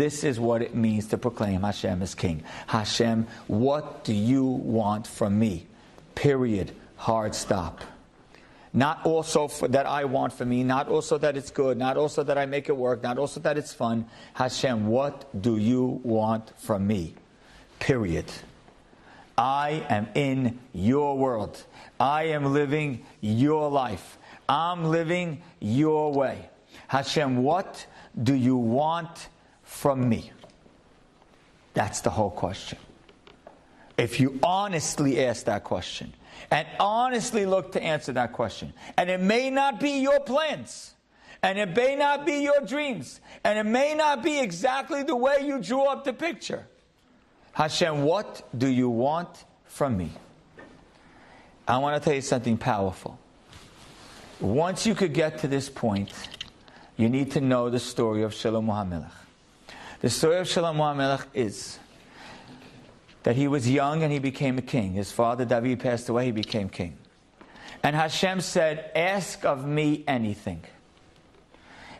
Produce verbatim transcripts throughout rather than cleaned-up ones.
This is what it means to proclaim Hashem is King. Hashem, what do you want from me? Period. Hard stop. Not also for, that I want for me, not also that it's good, not also that I make it work, not also that it's fun. Hashem, what do you want from me? Period. I am in your world. I am living your life. I'm living your way. Hashem, what do you want from me? That's the whole question. If you honestly ask that question, and honestly look to answer that question, and it may not be your plans, and it may not be your dreams, and it may not be exactly the way you drew up the picture. Hashem, what do you want from me? I want to tell you something powerful. Once you could get to this point, you need to know the story of Shlomo HaMelech. The story of Shlomo HaMelech is that he was young and he became a king. His father David passed away, he became king. And Hashem said, ask of me anything.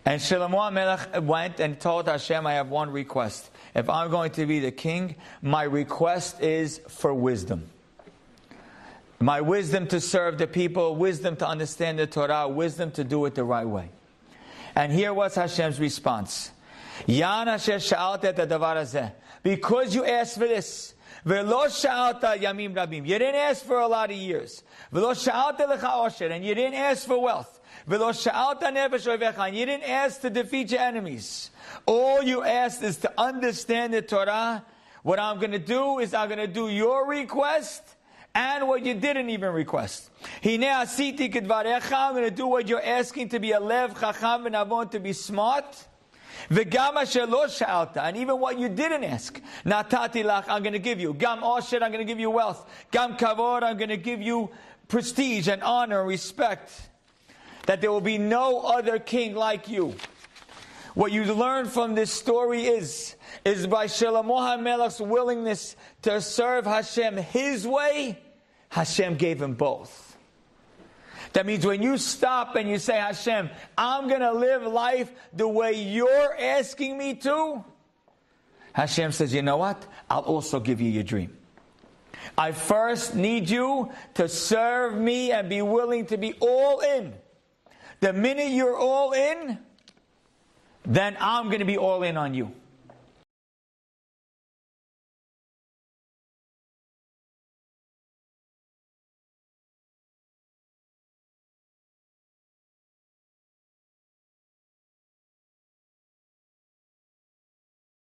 And Shlomo HaMelech went and told Hashem, I have one request. If I'm going to be the king, my request is for wisdom. My wisdom to serve the people, wisdom to understand the Torah, wisdom to do it the right way. And here was Hashem's response. Because you asked for this, you didn't ask for a lot of years, and you didn't ask for wealth, and you didn't ask to defeat your enemies. All you asked is to understand the Torah. What I'm going to do is I'm going to do your request and what you didn't even request. I'm going to do what you're asking, to be a Lev Chacham and I want to be smart. And even what you didn't ask, natati lach, I'm going to give you. Gam oshet, I'm going to give you wealth. Gam kavod, I'm going to give you prestige and honor and respect. That there will be no other king like you. What you learn from this story is, is by Shlomo HaMelech's willingness to serve Hashem his way, Hashem gave him both. That means when you stop and you say, Hashem, I'm going to live life the way you're asking me to, Hashem says, you know what? I'll also give you your dream. I first need you to serve me and be willing to be all in. The minute you're all in, then I'm going to be all in on you.